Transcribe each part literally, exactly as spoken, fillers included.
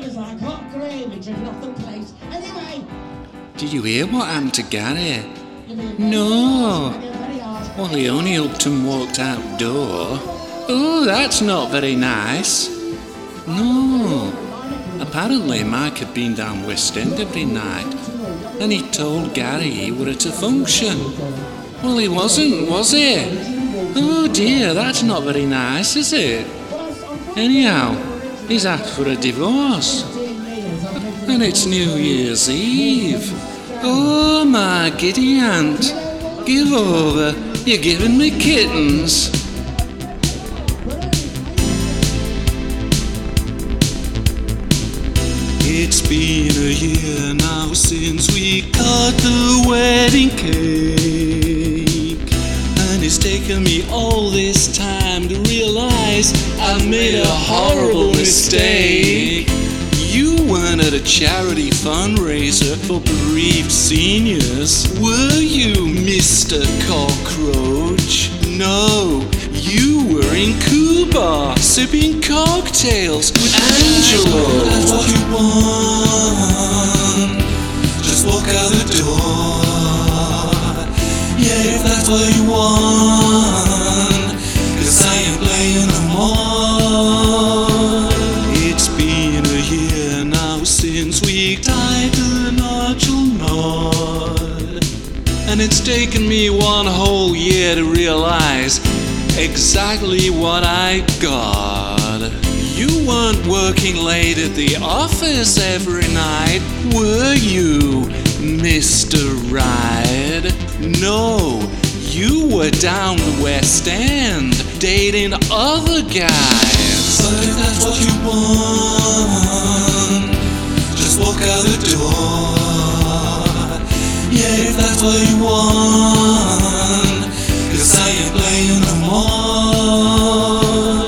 was like hot gravy driven off the plate. Anyway. Did you hear what happened to Gary? No. Well, he only helped him walked out door. Oh, that's not very nice. No. Apparently, Mike had been down West End every night, and he told Gary he were at a function. Well, he wasn't, was he? Oh dear, that's not very nice, is it? Anyhow, he's asked for a divorce. And it's New Year's Eve. Oh, my giddy aunt, give over, you're giving me kittens. It's been a year now since we got the wedding cake, and it's taken me all this time to realise I made a horrible mistake. You weren't at a charity fundraiser for bereaved seniors, were you, Mister Cockroach? No, you were in Cuba, sipping cocktails with Angelo. That's what you want, just walk out the door. Yeah, if that's what you want, 'cause I ain't playing no more. It's been a year now since we tied the nuptial knot, and it's taken me one whole year to realize exactly what I got. You weren't working late at the office every night, were you, Mister Ride? No, you were down the West End, dating other guys. But if that's what you want, just walk out the door. Yeah, if that's what you want, 'cause I ain't playing no more.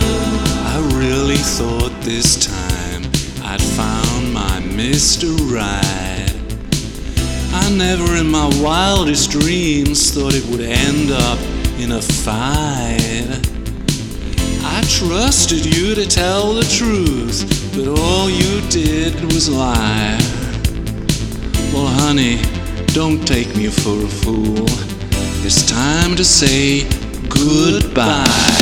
I really thought this time I'd found my Mister Right. I never in my wildest dreams thought it would end up in a fight. I trusted you to tell the truth, but all you did was lie. Well, honey, don't take me for a fool. It's time to say goodbye.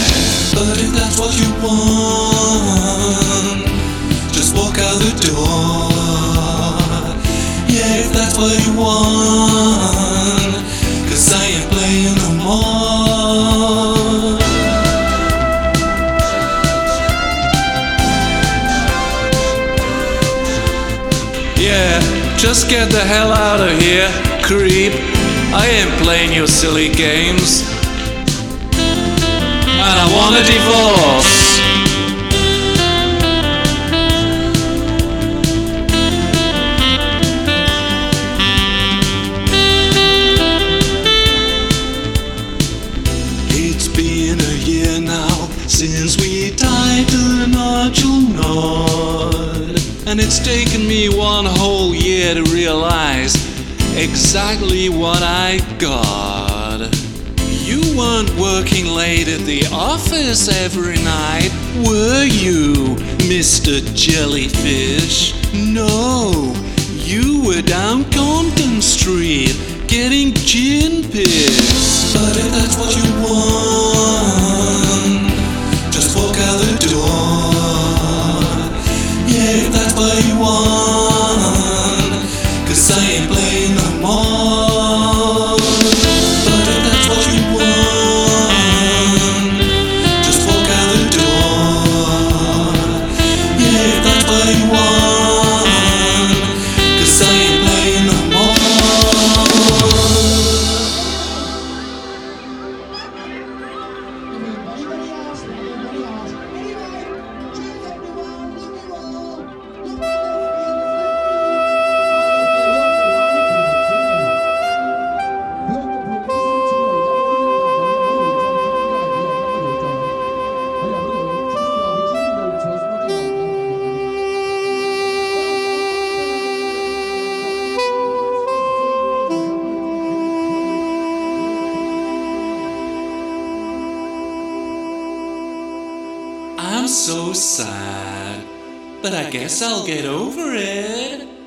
But if that's what you want, just walk out the door. Yeah, if that's what you want, 'cause I ain't playing no more. Yeah, just get the hell out of here, creep. I ain't playing your silly games, and I want a divorce. It's been a year now since we tied the nuptial knot, and it's taken me one whole year to realize exactly what I got. You weren't working late at the office every night, were you, Mister Jellyfish? No, you were down Compton Street getting gin pissed. But if that's what you want, just walk out the door. Yeah, if that's what you want, 'cause I ain't playing no more. But if that's what you want, just walk out the door. Yeah, if that's what you want, 'cause I ain't playing no more. I'm so sad, but I guess I'll get over it.